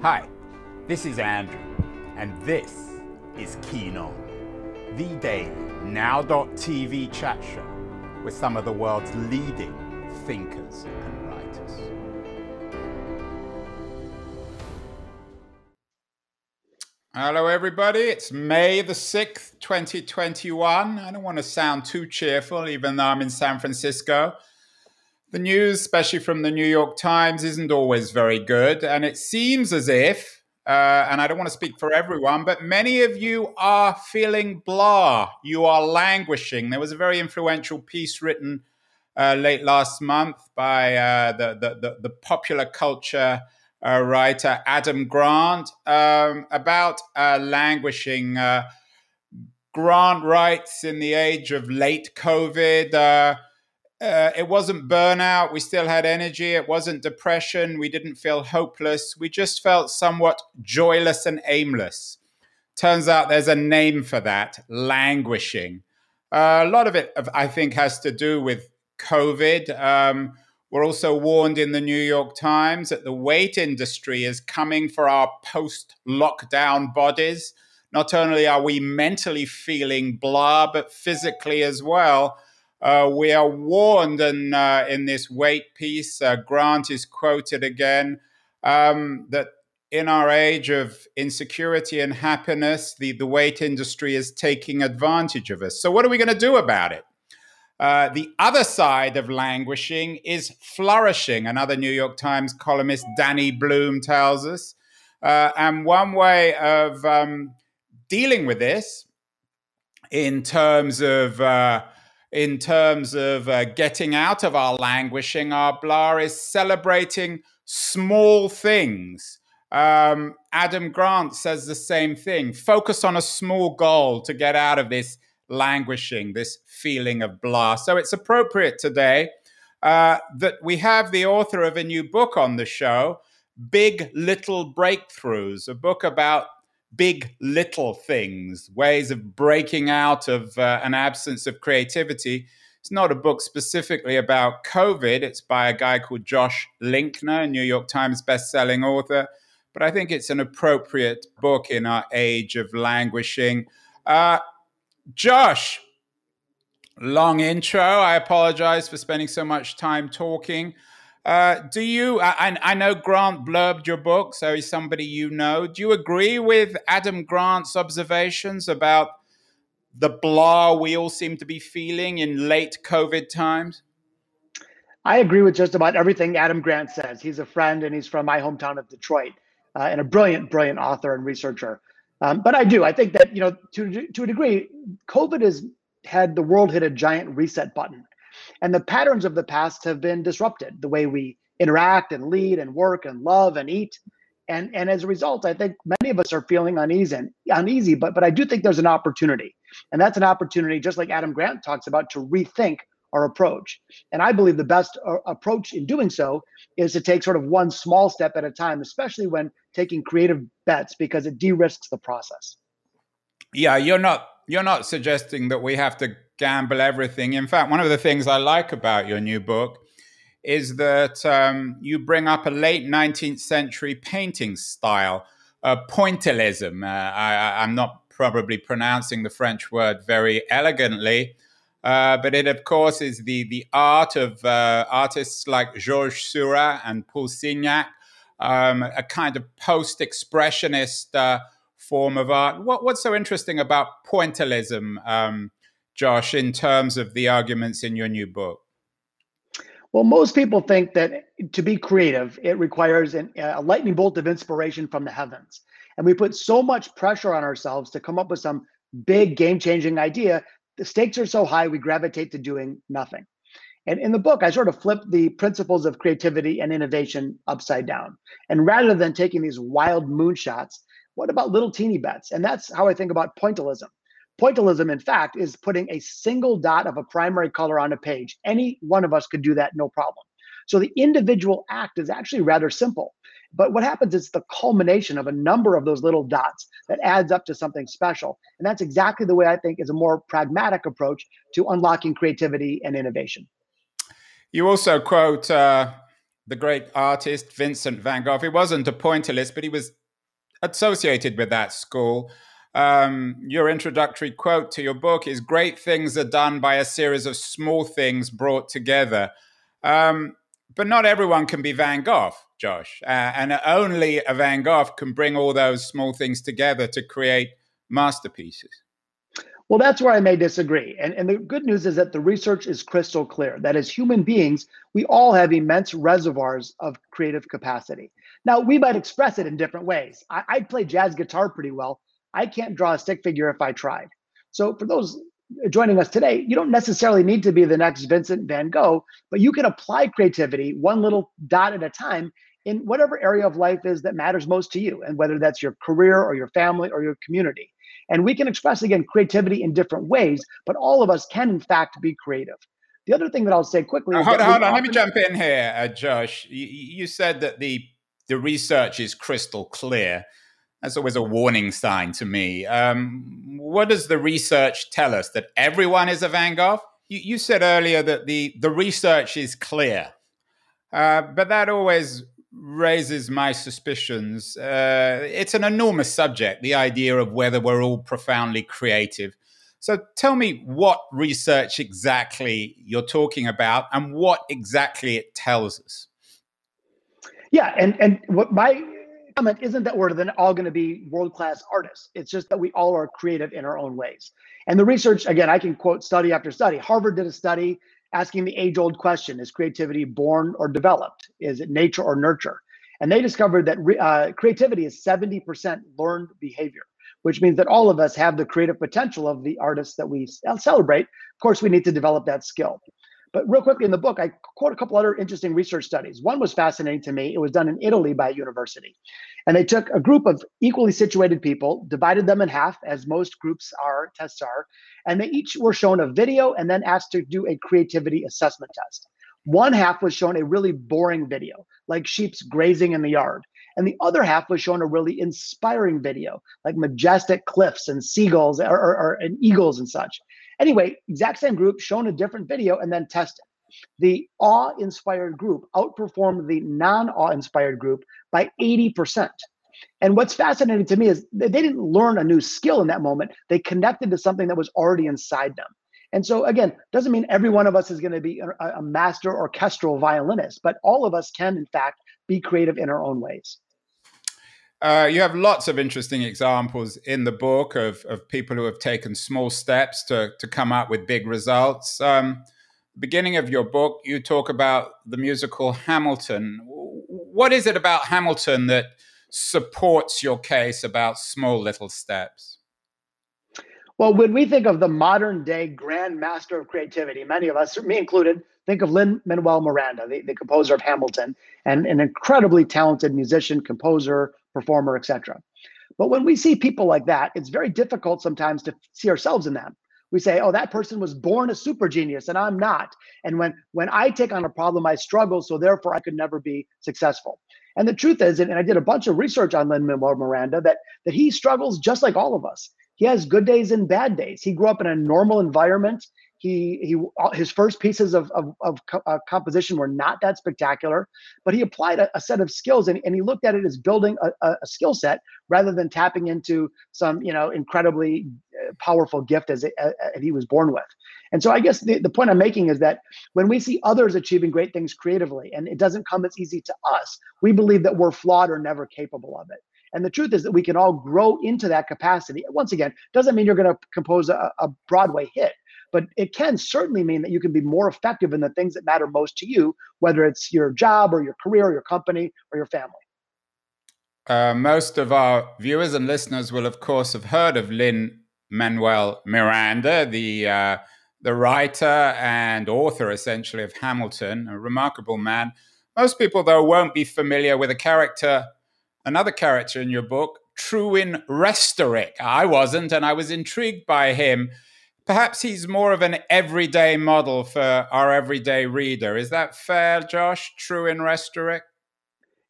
Hi, this is Andrew, and this is Keen On, the daily now.tv chat show with some of the world's leading thinkers and writers. Hello everybody, it's May the 6th, 2021. I don't want to sound too cheerful even though I'm in San Francisco. The news, especially from the New York Times, isn't always very good. And it seems as if, and I don't want to speak for everyone, but many of you are feeling blah. You are languishing. There was a very influential piece written late last month by the popular culture writer Adam Grant about languishing. Grant writes, in the age of late COVID, it wasn't burnout. We still had energy. It wasn't depression. We didn't feel hopeless. We just felt somewhat joyless and aimless. Turns out there's a name for that, languishing. A lot of it, I think, has to do with COVID. We're also warned in the New York Times that the weight industry is coming for our post-lockdown bodies. Not only are we mentally feeling blah, but physically as well. We are warned, and in this weight piece, Grant is quoted again, that in our age of insecurity and happiness, the weight industry is taking advantage of us. So what are we going to do about it? The other side of languishing is flourishing, another New York Times columnist, Danny Bloom, tells us. And one way of dealing with this in terms of getting out of our languishing, our blah, is celebrating small things. Adam Grant says the same thing. Focus on a small goal to get out of this languishing, this feeling of blah. So it's appropriate today that we have the author of a new book on the show, Big Little Breakthroughs, a book about big little things, ways of breaking out of an absence of creativity. It's not a book specifically about COVID. It's by a guy called Josh Linkner, New York Times bestselling author. But I think it's an appropriate book in our age of languishing. Josh, long intro. I apologize for spending so much time talking. I know Grant blurbed your book, so he's somebody you know. Do you agree with Adam Grant's observations about the blah we all seem to be feeling in late COVID times? I agree with just about everything Adam Grant says. He's a friend, and he's from my hometown of Detroit, and a brilliant, brilliant author and researcher. But I think that, to a degree, COVID has had the world hit a giant reset button. And the patterns of the past have been disrupted, the way we interact and lead and work and love and eat. And as a result, I think many of us are feeling uneasy, but I do think there's an opportunity. And that's an opportunity, just like Adam Grant talks about, to rethink our approach. And I believe the best approach in doing so is to take sort of one small step at a time, especially when taking creative bets, because it de-risks the process. Yeah, you're not suggesting that we have to gamble everything. In fact, one of the things I like about your new book is that you bring up a late 19th century painting style, pointillism. I'm not probably pronouncing the French word very elegantly, but it, of course, is the art of artists like Georges Seurat and Paul Signac, a kind of post-expressionist form of art. What's so interesting about pointillism, Josh, in terms of the arguments in your new book? Well, most people think that to be creative, it requires a lightning bolt of inspiration from the heavens. And we put so much pressure on ourselves to come up with some big game-changing idea. The stakes are so high, we gravitate to doing nothing. And in the book, I sort of flipped the principles of creativity and innovation upside down. And rather than taking these wild moonshots, what about little teeny bets? And that's how I think about pointillism. Pointillism, in fact, is putting a single dot of a primary color on a page. Any one of us could do that, no problem. So the individual act is actually rather simple. But what happens is the culmination of a number of those little dots that adds up to something special. And that's exactly the way I think is a more pragmatic approach to unlocking creativity and innovation. You also quote the great artist Vincent van Gogh. He wasn't a pointillist, but he was associated with that school. Your introductory quote to your book is, "Great things are done by a series of small things brought together." But not everyone can be Van Gogh, Josh. And only a Van Gogh can bring all those small things together to create masterpieces. Well, that's where I may disagree. And the good news is that the research is crystal clear that as human beings, we all have immense reservoirs of creative capacity. Now, we might express it in different ways. I play jazz guitar pretty well. I can't draw a stick figure if I tried. So for those joining us today, you don't necessarily need to be the next Vincent van Gogh, but you can apply creativity one little dot at a time in whatever area of life is that matters most to you, and whether that's your career or your family or your community. And we can express, again, creativity in different ways, but all of us can, in fact, be creative. The other thing that I'll say quickly... Hold on. Let me jump in here, Josh. You said that the research is crystal clear. That's always a warning sign to me. What does the research tell us? That everyone is a Van Gogh? You said earlier that the research is clear, but that always raises my suspicions. It's an enormous subject, the idea of whether we're all profoundly creative. So tell me what research exactly you're talking about and what exactly it tells us. Yeah, and what my comment isn't that we're then all going to be world-class artists. It's just that we all are creative in our own ways. And the research, again, I can quote study after study. Harvard did a study asking the age-old question, is creativity born or developed? Is it nature or nurture? And they discovered that creativity is 70% learned behavior, which means that all of us have the creative potential of the artists that we celebrate. Of course, we need to develop that skill. But real quickly in the book, I quote a couple other interesting research studies. One was fascinating to me. It was done in Italy by a university. And they took a group of equally situated people, divided them in half, as most groups are, tests are, and they each were shown a video and then asked to do a creativity assessment test. One half was shown a really boring video, like sheep's grazing in the yard. And the other half was shown a really inspiring video, like majestic cliffs and seagulls and eagles and such. Anyway, exact same group, shown a different video, and then tested. The awe-inspired group outperformed the non-awe-inspired group by 80%. And what's fascinating to me is they didn't learn a new skill in that moment. They connected to something that was already inside them. And so, again, doesn't mean every one of us is going to be a master orchestral violinist, but all of us can, in fact, be creative in our own ways. You have lots of interesting examples in the book of people who have taken small steps to come up with big results. Beginning of your book, you talk about the musical Hamilton. What is it about Hamilton that supports your case about small little steps? Well, when we think of the modern day grand master of creativity, many of us, me included, think of Lin-Manuel Miranda, the composer of Hamilton, and an incredibly talented musician, composer, performer, etc. But when we see people like that, it's very difficult sometimes to see ourselves in them. We say, oh, that person was born a super genius and I'm not. And when I take on a problem, I struggle, so therefore I could never be successful. And the truth is, and I did a bunch of research on Lin-Manuel Miranda, that he struggles just like all of us. He has good days and bad days. He grew up in a normal environment. His first pieces of composition were not that spectacular, but he applied a set of skills, and he looked at it as building a skill set rather than tapping into some incredibly powerful gift as he was born with. And so I guess the point I'm making is that when we see others achieving great things creatively and it doesn't come as easy to us, we believe that we're flawed or never capable of it. And the truth is that we can all grow into that capacity. Once again, doesn't mean you're going to compose a Broadway hit, but it can certainly mean that you can be more effective in the things that matter most to you, whether it's your job or your career or your company or your family. Most of our viewers and listeners will, of course, have heard of Lin-Manuel Miranda, the writer and author, essentially, of Hamilton, a remarkable man. Most people, though, won't be familiar with another character in your book, Truvin Restorick. I wasn't, and I was intrigued by him. Perhaps he's more of an everyday model for our everyday reader. Is that fair, Josh? Truvin Restorick?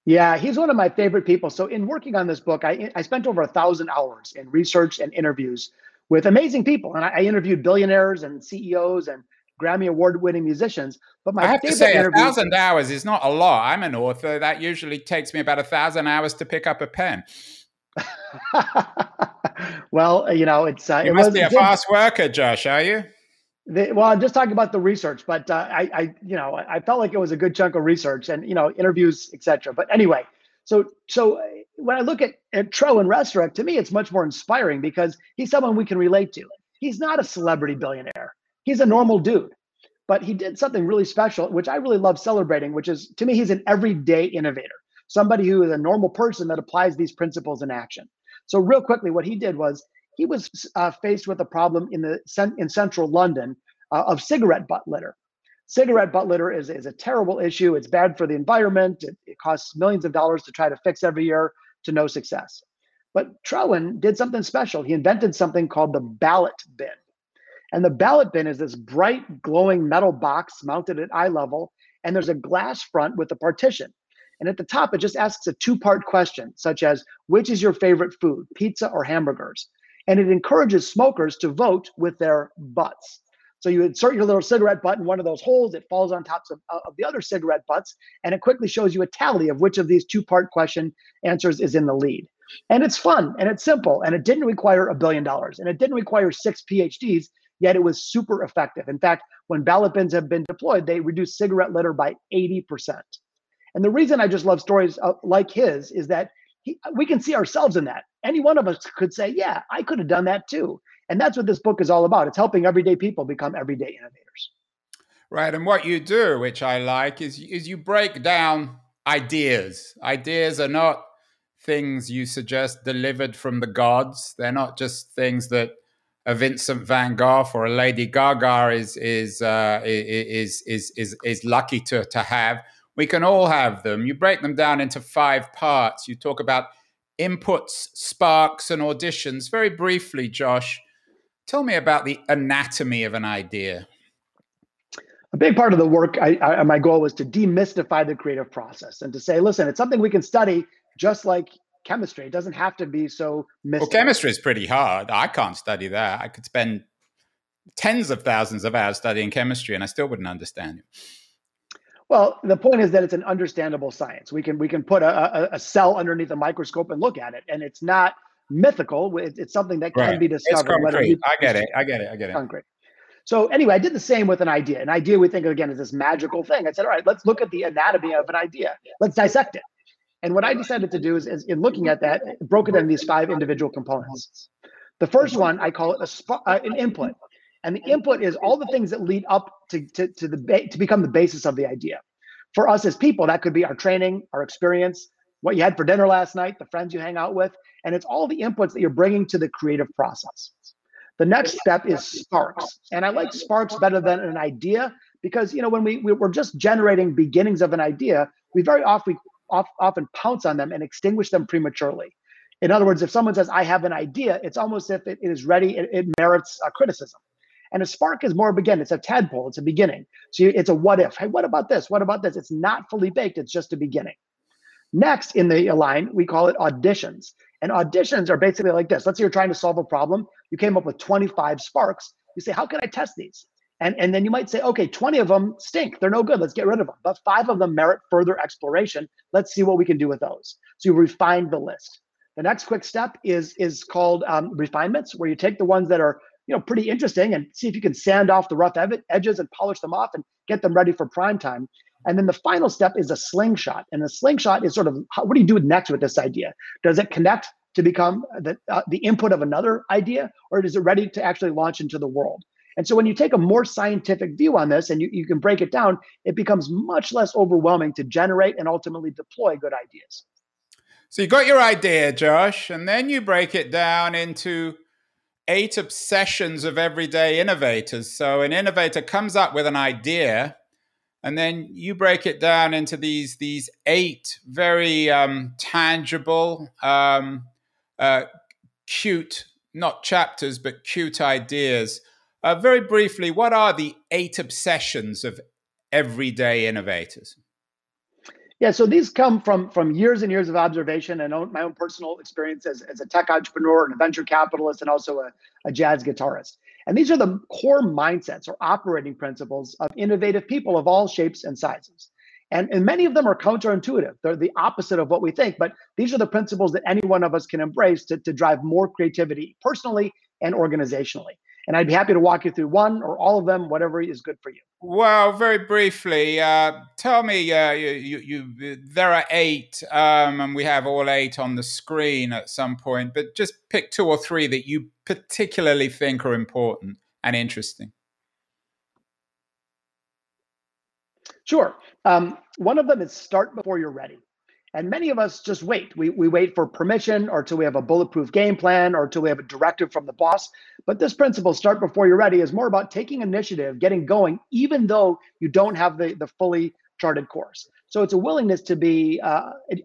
Yeah, he's one of my favorite people. So in working on this book, I spent over 1,000 hours in research and interviews with amazing people. And I interviewed billionaires and CEOs and Grammy Award-winning musicians. But my I have to say, 1,000 hours is not a lot. I'm an author. That usually takes me about 1,000 hours to pick up a pen. Well, you know, it's... You must be a fast worker, Josh, are you? Well, I'm just talking about the research, but I felt like it was a good chunk of research and, you know, interviews, et cetera. But anyway, so when I look at Truvin Restorick, to me, it's much more inspiring because he's someone we can relate to. He's not a celebrity billionaire. He's a normal dude, but he did something really special, which I really love celebrating, which is, to me, he's an everyday innovator, somebody who is a normal person that applies these principles in action. So real quickly, what he did was he was faced with a problem in central London of cigarette butt litter. Cigarette butt litter is a terrible issue. It's bad for the environment. It costs millions of dollars to try to fix every year to no success. But Truvin did something special. He invented something called the ballot bin. And the ballot bin is this bright, glowing metal box mounted at eye level, and there's a glass front with a partition. And at the top, it just asks a two-part question, such as, which is your favorite food, pizza or hamburgers? And it encourages smokers to vote with their butts. So you insert your little cigarette butt in one of those holes, it falls on top of the other cigarette butts, and it quickly shows you a tally of which of these two-part question answers is in the lead. And it's fun, and it's simple, and it didn't require $1 billion, and it didn't require 6 PhDs, yet it was super effective. In fact, when ballot bins have been deployed, they reduce cigarette litter by 80%. And the reason I just love stories like his is that we can see ourselves in that. Any one of us could say, yeah, I could have done that too. And that's what this book is all about. It's helping everyday people become everyday innovators. Right. And what you do, which I like, is you break down ideas. Ideas are not things you suggest delivered from the gods. They're not just things that a Vincent van Gogh or a Lady Gaga is lucky to have. We can all have them. You break them down into 5 parts. You talk about inputs, sparks, and auditions. Very briefly, Josh, tell me about the anatomy of an idea. A big part of the work, my goal was to demystify the creative process and to say, listen, it's something we can study just like chemistry. It doesn't have to be so mystical. Well, chemistry is pretty hard. I can't study that. I could spend tens of thousands of hours studying chemistry and I still wouldn't understand it. Well, the point is that it's an understandable science. We can put a cell underneath a microscope and look at it, and it's not mythical. It's something that can be discovered. It's concrete. I get it. Concrete. So anyway, I did the same with an idea. An idea we think of, again, is this magical thing. I said, all right, let's look at the anatomy of an idea. Let's dissect it. And what I decided to do is in looking at that, broke it into these 5 individual components. The first one, I call it an input. And the input is all the things that lead up to become the basis of the idea. For us as people, that could be our training, our experience, what you had for dinner last night, the friends you hang out with, and it's all the inputs that you're bringing to the creative process. The next step is sparks. And I like sparks better than an idea because, you know, when we're just generating beginnings of an idea, we very often pounce on them and extinguish them prematurely. In other words, if someone says, I have an idea, it's almost if it is ready, it merits a criticism. And a spark is more of, again, it's a tadpole, it's a beginning. So it's a what if. Hey, what about this? What about this? It's not fully baked, it's just a beginning. Next in the line, we call it auditions. And auditions are basically like this. Let's say you're trying to solve a problem. You came up with 25 sparks. You say, how can I test these? And then you might say, okay, 20 of them stink. They're no good. Let's get rid of them. But 5 of them merit further exploration. Let's see what we can do with those. So you refine the list. The next quick step is called refinements, where you take the ones that are, you know, pretty interesting and see if you can sand off the rough edges and polish them off and get them ready for prime time. And then the final step is a slingshot. And the slingshot is sort of, what do you do next with this idea? Does it connect to become the input of another idea, or is it ready to actually launch into the world? And so when you take a more scientific view on this and you can break it down, it becomes much less overwhelming to generate and ultimately deploy good ideas. So you got your idea, Josh, and then you break it down into 8 obsessions of everyday innovators. So an innovator comes up with an idea, and then you break it down into these 8 very tangible, cute, not chapters, but cute ideas. Very briefly, what are the 8 obsessions of everyday innovators? Yeah, so these come from years and years of observation and my own personal experience as a tech entrepreneur and a venture capitalist and also a jazz guitarist. And these are the core mindsets or operating principles of innovative people of all shapes and sizes. And many of them are counterintuitive. They're the opposite of what we think, but these are the principles that any one of us can embrace to drive more creativity personally and organizationally. And I'd be happy to walk you through one or all of them, whatever is good for you. Well, very briefly, tell me, there are 8, and we have all 8 on the screen at some point, but just pick 2 or 3 that you particularly think are important and interesting. Sure. One of them is start before you're ready. And many of us just wait. We wait for permission or till we have a bulletproof game plan or till we have a directive from the boss. But this principle, start before you're ready, is more about taking initiative, getting going, even though you don't have the fully charted course. So it's a willingness to be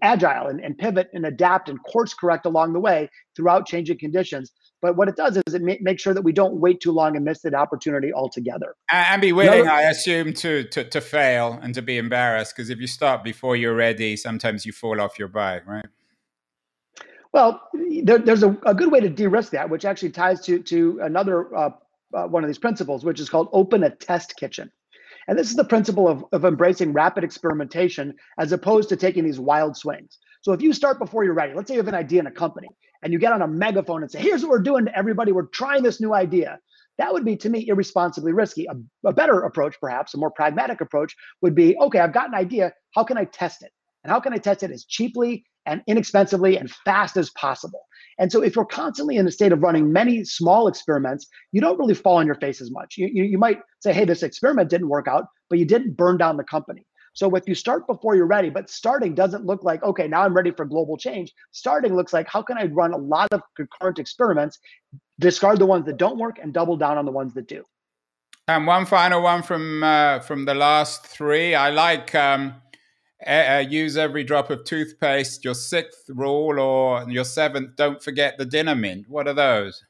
agile and pivot and adapt and course correct along the way throughout changing conditions. But what it does is it makes sure that we don't wait too long and miss that opportunity altogether. And be willing, I assume, to fail and to be embarrassed, because if you start before you're ready, sometimes you fall off your bike, right? Well, there's a good way to de-risk that, which actually ties to another one of these principles, which is called open a test kitchen. And this is the principle of embracing rapid experimentation as opposed to taking these wild swings. So if you start before you're ready, let's say you have an idea in a company, and you get on a megaphone and say, here's what we're doing to everybody, we're trying this new idea. That would be, to me, irresponsibly risky. A better approach, perhaps, a more pragmatic approach would be, okay, I've got an idea, how can I test it? And how can I test it as cheaply and inexpensively and fast as possible? And so if you're constantly in a state of running many small experiments, you don't really fall on your face as much. You might say, hey, this experiment didn't work out, but you didn't burn down the company. So if you start before you're ready, but starting doesn't look like, okay, now I'm ready for global change. Starting looks like, how can I run a lot of concurrent experiments, discard the ones that don't work, and double down on the ones that do. And one final one from the last 3. I like use every drop of toothpaste, your 6th rule, or your 7th, don't forget the dinner mint. What are those?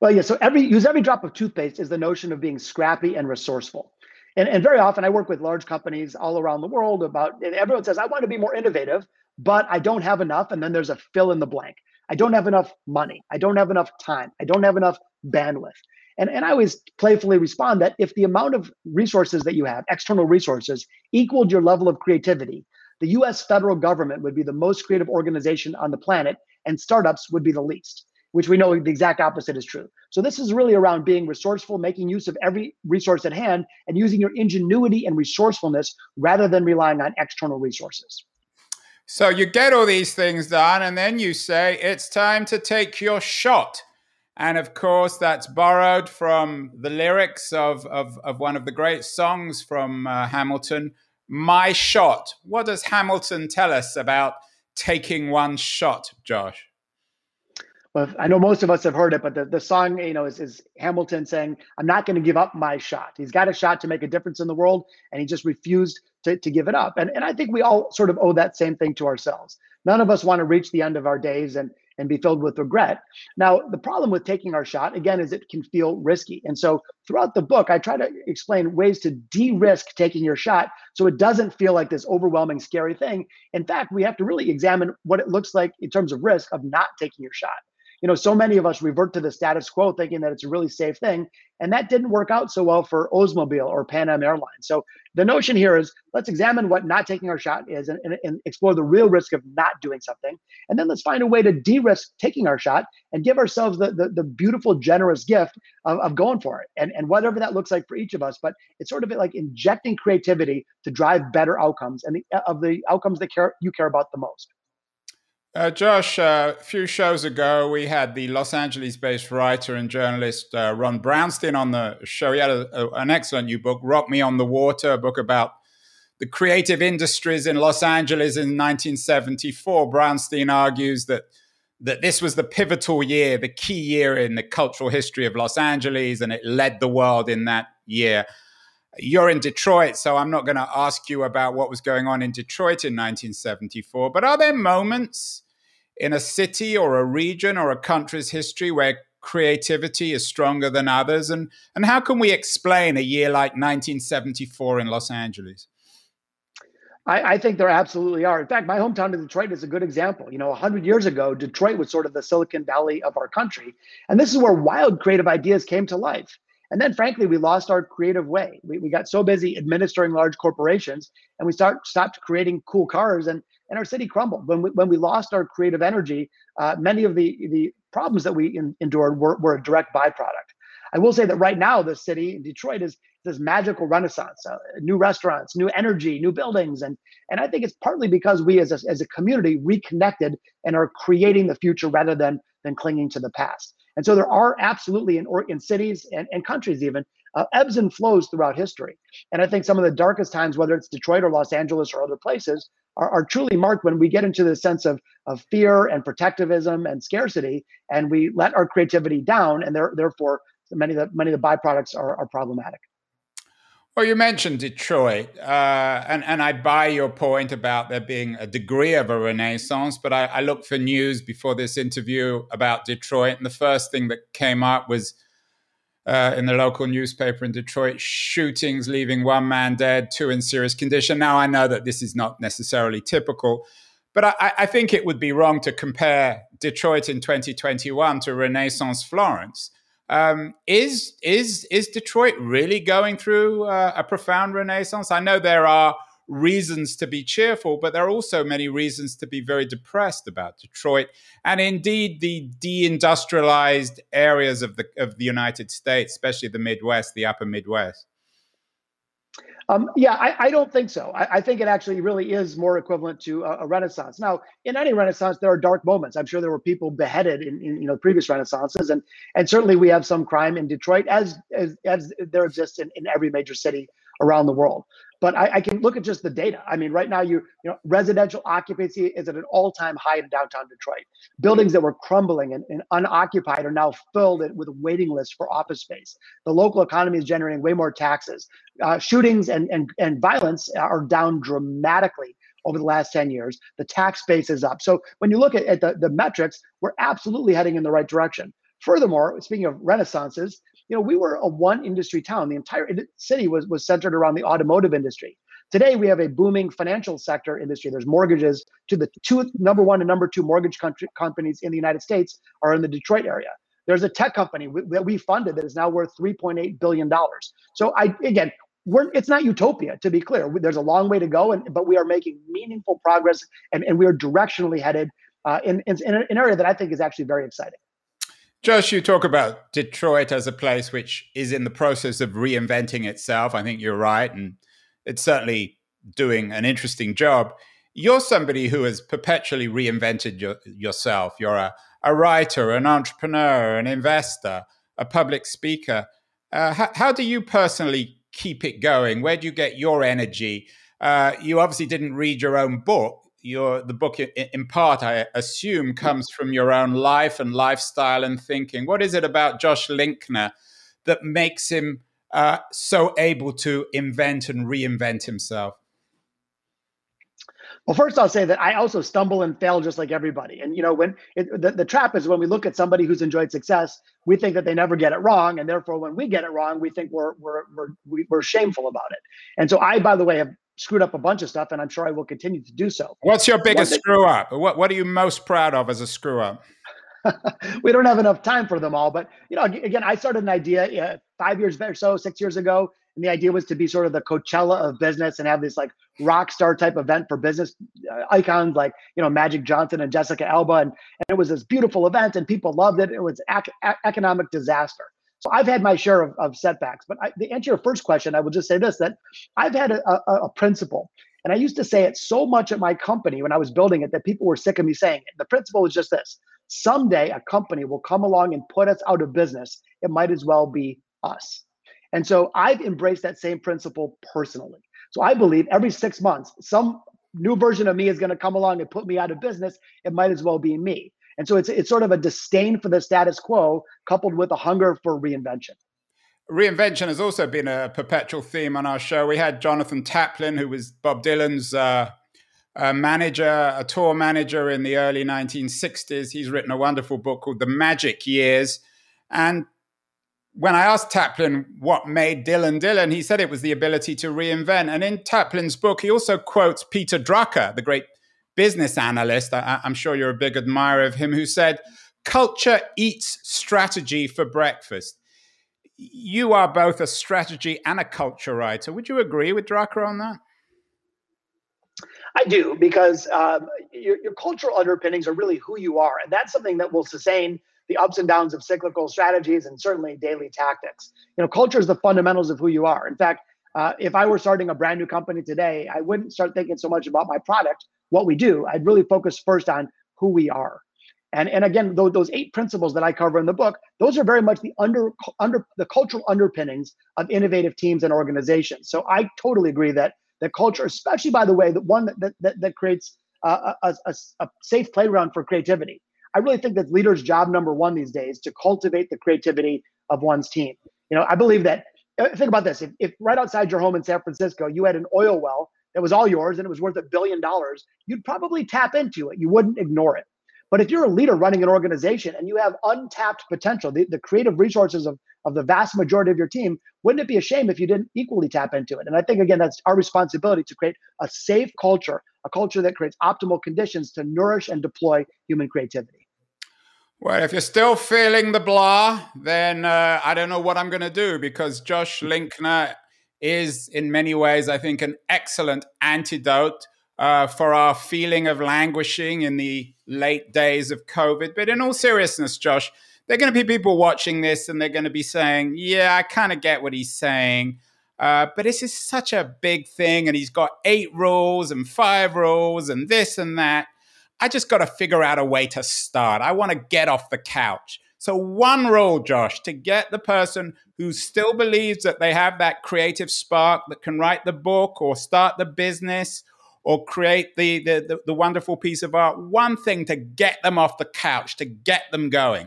Well, yeah, so use every drop of toothpaste is the notion of being scrappy and resourceful. And very often I work with large companies all around the world and everyone says, I want to be more innovative, but I don't have enough. And then there's a fill in the blank. I don't have enough money. I don't have enough time. I don't have enough bandwidth. And I always playfully respond that if the amount of resources that you have, external resources, equaled your level of creativity, the US federal government would be the most creative organization on the planet and startups would be the least, which we know the exact opposite is true. So this is really around being resourceful, making use of every resource at hand, and using your ingenuity and resourcefulness rather than relying on external resources. So you get all these things done, and then you say, it's time to take your shot. And of course, that's borrowed from the lyrics of one of the great songs from Hamilton, My Shot. What does Hamilton tell us about taking one shot, Josh? Well, I know most of us have heard it, but the song, is Hamilton saying, I'm not going to give up my shot. He's got a shot to make a difference in the world, and he just refused to give it up. And I think we all sort of owe that same thing to ourselves. None of us want to reach the end of our days and be filled with regret. Now, the problem with taking our shot, again, is it can feel risky. And so throughout the book, I try to explain ways to de-risk taking your shot so it doesn't feel like this overwhelming, scary thing. In fact, we have to really examine what it looks like in terms of risk of not taking your shot. So many of us revert to the status quo thinking that it's a really safe thing. And that didn't work out so well for Oldsmobile or Pan Am Airlines. So the notion here is let's examine what not taking our shot is and explore the real risk of not doing something. And then let's find a way to de-risk taking our shot and give ourselves the beautiful, generous gift of going for it and whatever that looks like for each of us. But it's sort of like injecting creativity to drive better outcomes and the outcomes that you care about the most. Josh, a few shows ago, we had the Los Angeles-based writer and journalist Ron Brownstein on the show. He had an excellent new book, Rock Me on the Water, a book about the creative industries in Los Angeles in 1974. Brownstein argues that this was the pivotal year, the key year in the cultural history of Los Angeles, and it led the world in that year. You're in Detroit, so I'm not going to ask you about what was going on in Detroit in 1974. But are there moments in a city or a region or a country's history where creativity is stronger than others? And how can we explain a year like 1974 in Los Angeles? I think there absolutely are. In fact, my hometown of Detroit is a good example. You know, 100 years ago, Detroit was sort of the Silicon Valley of our country. And this is where wild creative ideas came to life. And then, frankly, we lost our creative way. We got so busy administering large corporations, and we stopped creating cool cars, and our city crumbled. When we lost our creative energy, many of the problems that we endured were a direct byproduct. I will say that right now, the city, Detroit, is this magical renaissance, new restaurants, new energy, new buildings. And I think it's partly because we as a community reconnected and are creating the future rather than clinging to the past. And so there are absolutely in cities and countries even, ebbs and flows throughout history. And I think some of the darkest times, whether it's Detroit or Los Angeles or other places, are truly marked when we get into the sense of fear and protectivism and scarcity, and we let our creativity down, and therefore many of the byproducts are problematic. Well, you mentioned Detroit, and I buy your point about there being a degree of a renaissance, but I looked for news before this interview about Detroit, and the first thing that came up was in the local newspaper in Detroit, shootings leaving one man dead, two in serious condition. Now, I know that this is not necessarily typical, but I think it would be wrong to compare Detroit in 2021 to Renaissance Florence. Is Detroit really going through a profound renaissance? I know there are reasons to be cheerful, but there are also many reasons to be very depressed about Detroit, and indeed the deindustrialized areas of the United States, especially the Midwest, the upper Midwest. I don't think so. I think it actually really is more equivalent to a renaissance. Now, in any renaissance, there are dark moments. I'm sure there were people beheaded in previous renaissances, and certainly we have some crime in Detroit, as there exists in every major city around the world. But I can look at just the data. I mean, right now, you know, residential occupancy is at an all-time high in downtown Detroit. Buildings that were crumbling and unoccupied are now filled with waiting lists for office space. The local economy is generating way more taxes. Shootings and violence are down dramatically over the last 10 years. The tax base is up. So when you look at the metrics, we're absolutely heading in the right direction. Furthermore, speaking of renaissances, you know, we were a one industry town. The entire city was centered around the automotive industry. Today, we have a booming financial sector industry. There's mortgages to the number 1 and number 2 mortgage companies in the United States are in the Detroit area. There's a tech company that we funded that is now worth $3.8 billion. So it's not utopia, to be clear. There's a long way to go, but we are making meaningful progress, and we are directionally headed in an area that I think is actually very exciting. Josh, you talk about Detroit as a place which is in the process of reinventing itself. I think you're right, and it's certainly doing an interesting job. You're somebody who has perpetually reinvented yourself. You're a writer, an entrepreneur, an investor, a public speaker. How do you personally keep it going? Where do you get your energy? You obviously didn't read your own book. The book, in part, I assume, comes from your own life and lifestyle and thinking. What is it about Josh Linkner that makes him so able to invent and reinvent himself? Well, first I'll say that I also stumble and fail just like everybody. And, you know, when the trap is when we look at somebody who's enjoyed success, we think that they never get it wrong. And therefore, when we get it wrong, we think we're shameful about it. And so I, by the way, have screwed up a bunch of stuff, and I'm sure I will continue to do so. What's your biggest screw up? What are you most proud of as a screw up? We don't have enough time for them all, but you know, again, I started an idea 6 years ago, and the idea was to be sort of the Coachella of business and have this like rock star type event for business icons like, you know, Magic Johnson and Jessica Alba, and it was this beautiful event, and people loved it. It was economic disaster. So I've had my share of setbacks, but to answer your first question, I will just say this, that I've had a principle, and I used to say it so much at my company when I was building it that people were sick of me saying it. The principle was just this: someday a company will come along and put us out of business. It might as well be us. And so I've embraced that same principle personally. So I believe every 6 months, some new version of me is going to come along and put me out of business. It might as well be me. And so it's sort of a disdain for the status quo coupled with a hunger for reinvention. Reinvention has also been a perpetual theme on our show. We had Jonathan Taplin, who was Bob Dylan's manager, a tour manager in the early 1960s. He's written a wonderful book called The Magic Years. And when I asked Taplin what made Dylan Dylan, he said it was the ability to reinvent. And in Taplin's book, he also quotes Peter Drucker, the great business analyst. I'm sure you're a big admirer of him, who said, "Culture eats strategy for breakfast." You are both a strategy and a culture writer. Would you agree with Drucker on that? I do, because your cultural underpinnings are really who you are. And that's something that will sustain the ups and downs of cyclical strategies and certainly daily tactics. You know, culture is the fundamentals of who you are. In fact, if I were starting a brand new company today, I wouldn't start thinking so much about my product, what we do. I'd really focus first on who we are. And again, those 8 principles that I cover in the book, those are very much the the cultural underpinnings of innovative teams and organizations. So I totally agree that the culture, especially, by the way, the one that creates a safe playground for creativity. I really think that leaders' job number one these days to cultivate the creativity of one's team. You know, I believe that, think about this, if right outside your home in San Francisco, you had an oil well that was all yours and it was worth $1 billion, you'd probably tap into it. You wouldn't ignore it. But if you're a leader running an organization and you have untapped potential, the creative resources of the vast majority of your team, wouldn't it be a shame if you didn't equally tap into it? And I think, again, that's our responsibility to create a safe culture, a culture that creates optimal conditions to nourish and deploy human creativity. Well, if you're still feeling the blah, then I don't know what I'm going to do, because Josh Linkner is, in many ways, I think, an excellent antidote for our feeling of languishing in the late days of COVID. But in all seriousness, Josh, there are going to be people watching this and they're going to be saying, yeah, I kind of get what he's saying. But this is such a big thing. And he's got 8 rules and 5 rules and this and that. I just got to figure out a way to start. I want to get off the couch. So one rule, Josh, to get the person who still believes that they have that creative spark that can write the book or start the business or create the wonderful piece of art, one thing to get them off the couch, to get them going.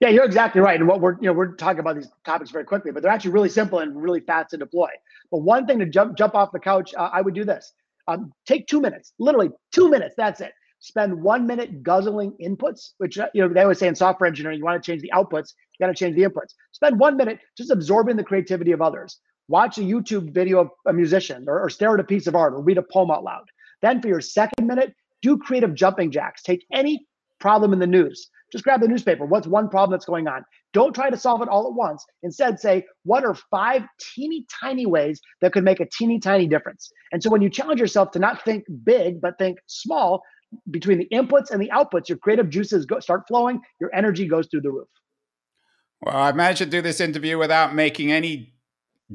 Yeah, you're exactly right. And what we're talking about these topics very quickly, but they're actually really simple and really fast to deploy. But one thing to jump off the couch, I would do this. Take 2 minutes, literally 2 minutes. That's it. Spend 1 minute guzzling inputs, which they always say in software engineering, you want to change the outputs, you got to change the inputs. Spend 1 minute just absorbing the creativity of others. Watch a YouTube video of a musician, or stare at a piece of art, or read a poem out loud. Then for your second minute, do creative jumping jacks. Take any problem in the news. Just grab the newspaper. What's one problem that's going on? Don't try to solve it all at once. Instead, say, what are 5 teeny tiny ways that could make a teeny tiny difference? And so when you challenge yourself to not think big, but think small, between the inputs and the outputs, your creative juices start flowing, your energy goes through the roof. Well, I managed to do this interview without making any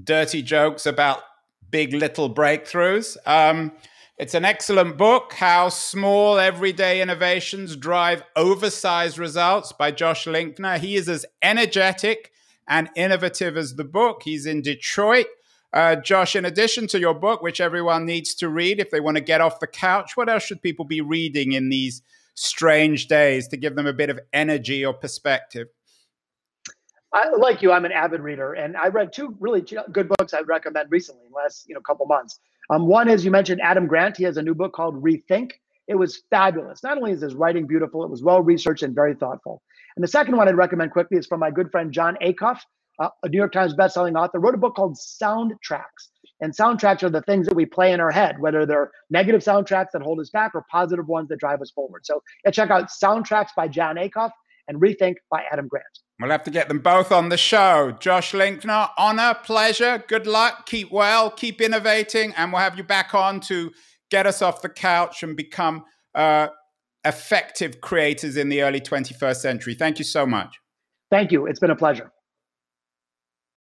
dirty jokes about Big Little Breakthroughs. It's an excellent book, How Small Everyday Innovations Drive Oversized Results, by Josh Linkner. He is as energetic and innovative as the book. He's in Detroit. Josh, in addition to your book, which everyone needs to read if they want to get off the couch, what else should people be reading in these strange days to give them a bit of energy or perspective? Like you, I'm an avid reader, and I read 2 really good books I'd recommend recently in the last couple months. One is, you mentioned Adam Grant. He has a new book called Rethink. It was fabulous. Not only is his writing beautiful, it was well-researched and very thoughtful. And the second one I'd recommend quickly is from my good friend Jon Acuff, a New York Times bestselling author, wrote a book called Soundtracks. And soundtracks are the things that we play in our head, whether they're negative soundtracks that hold us back or positive ones that drive us forward. So check out Soundtracks by Jon Acuff and Rethink by Adam Grant. We'll have to get them both on the show. Josh Linkner, honor, pleasure, good luck, keep well, keep innovating, and we'll have you back on to get us off the couch and become effective creators in the early 21st century. Thank you so much. Thank you. It's been a pleasure.